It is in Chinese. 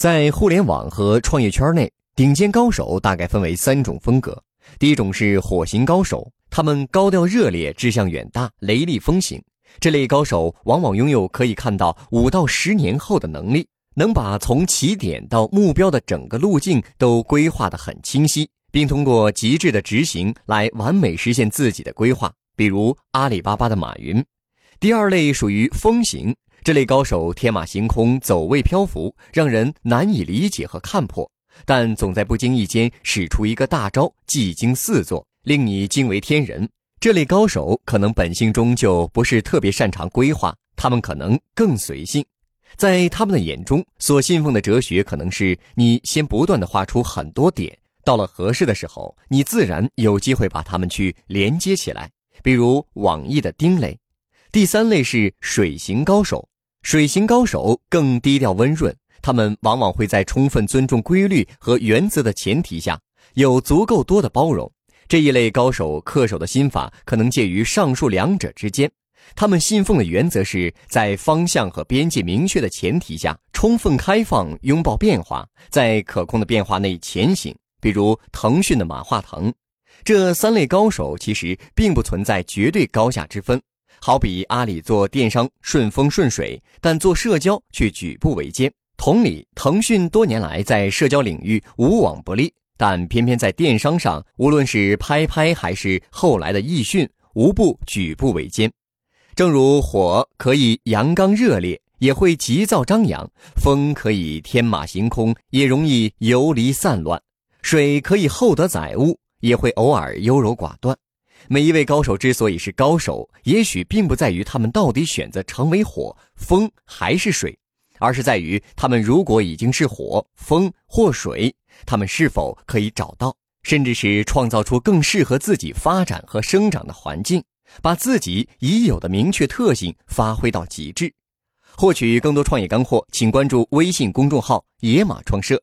在互联网和创业圈内，顶尖高手大概分为三种风格。第一种是火型高手，他们高调热烈，志向远大，雷厉风行。这类高手往往拥有可以看到5到10年后的能力，能把从起点到目标的整个路径都规划得很清晰，并通过极致的执行来完美实现自己的规划，比如阿里巴巴的马云。第二类属于风行，这类高手天马行空，走位漂浮，让人难以理解和看破，但总在不经意间使出一个大招，技惊四座，令你惊为天人。这类高手可能本性中就不是特别擅长规划，他们可能更随性。在他们的眼中，所信奉的哲学可能是你先不断地画出很多点，到了合适的时候，你自然有机会把它们去连接起来，比如网易的丁磊。第三类是水型高手，水型高手更低调温润，他们往往会在充分尊重规律和原则的前提下，有足够多的包容。这一类高手恪守的心法可能介于上述两者之间，他们信奉的原则是在方向和边界明确的前提下，充分开放，拥抱变化，在可控的变化内前行，比如腾讯的马化腾。这三类高手其实并不存在绝对高下之分，好比阿里做电商顺风顺水，但做社交却举步维艰。同理，腾讯多年来在社交领域无往不利，但偏偏在电商上，无论是拍拍还是后来的易迅，无不举步维艰。正如火可以阳刚热烈，也会急躁张扬；风可以天马行空，也容易游离散乱；水可以厚德载物，也会偶尔优柔寡断。每一位高手之所以是高手，也许并不在于他们到底选择成为火、风还是水，而是在于他们如果已经是火、风或水，他们是否可以找到，甚至是创造出更适合自己发展和生长的环境，把自己已有的明确特性发挥到极致。获取更多创业干货，请关注微信公众号“野马创社”。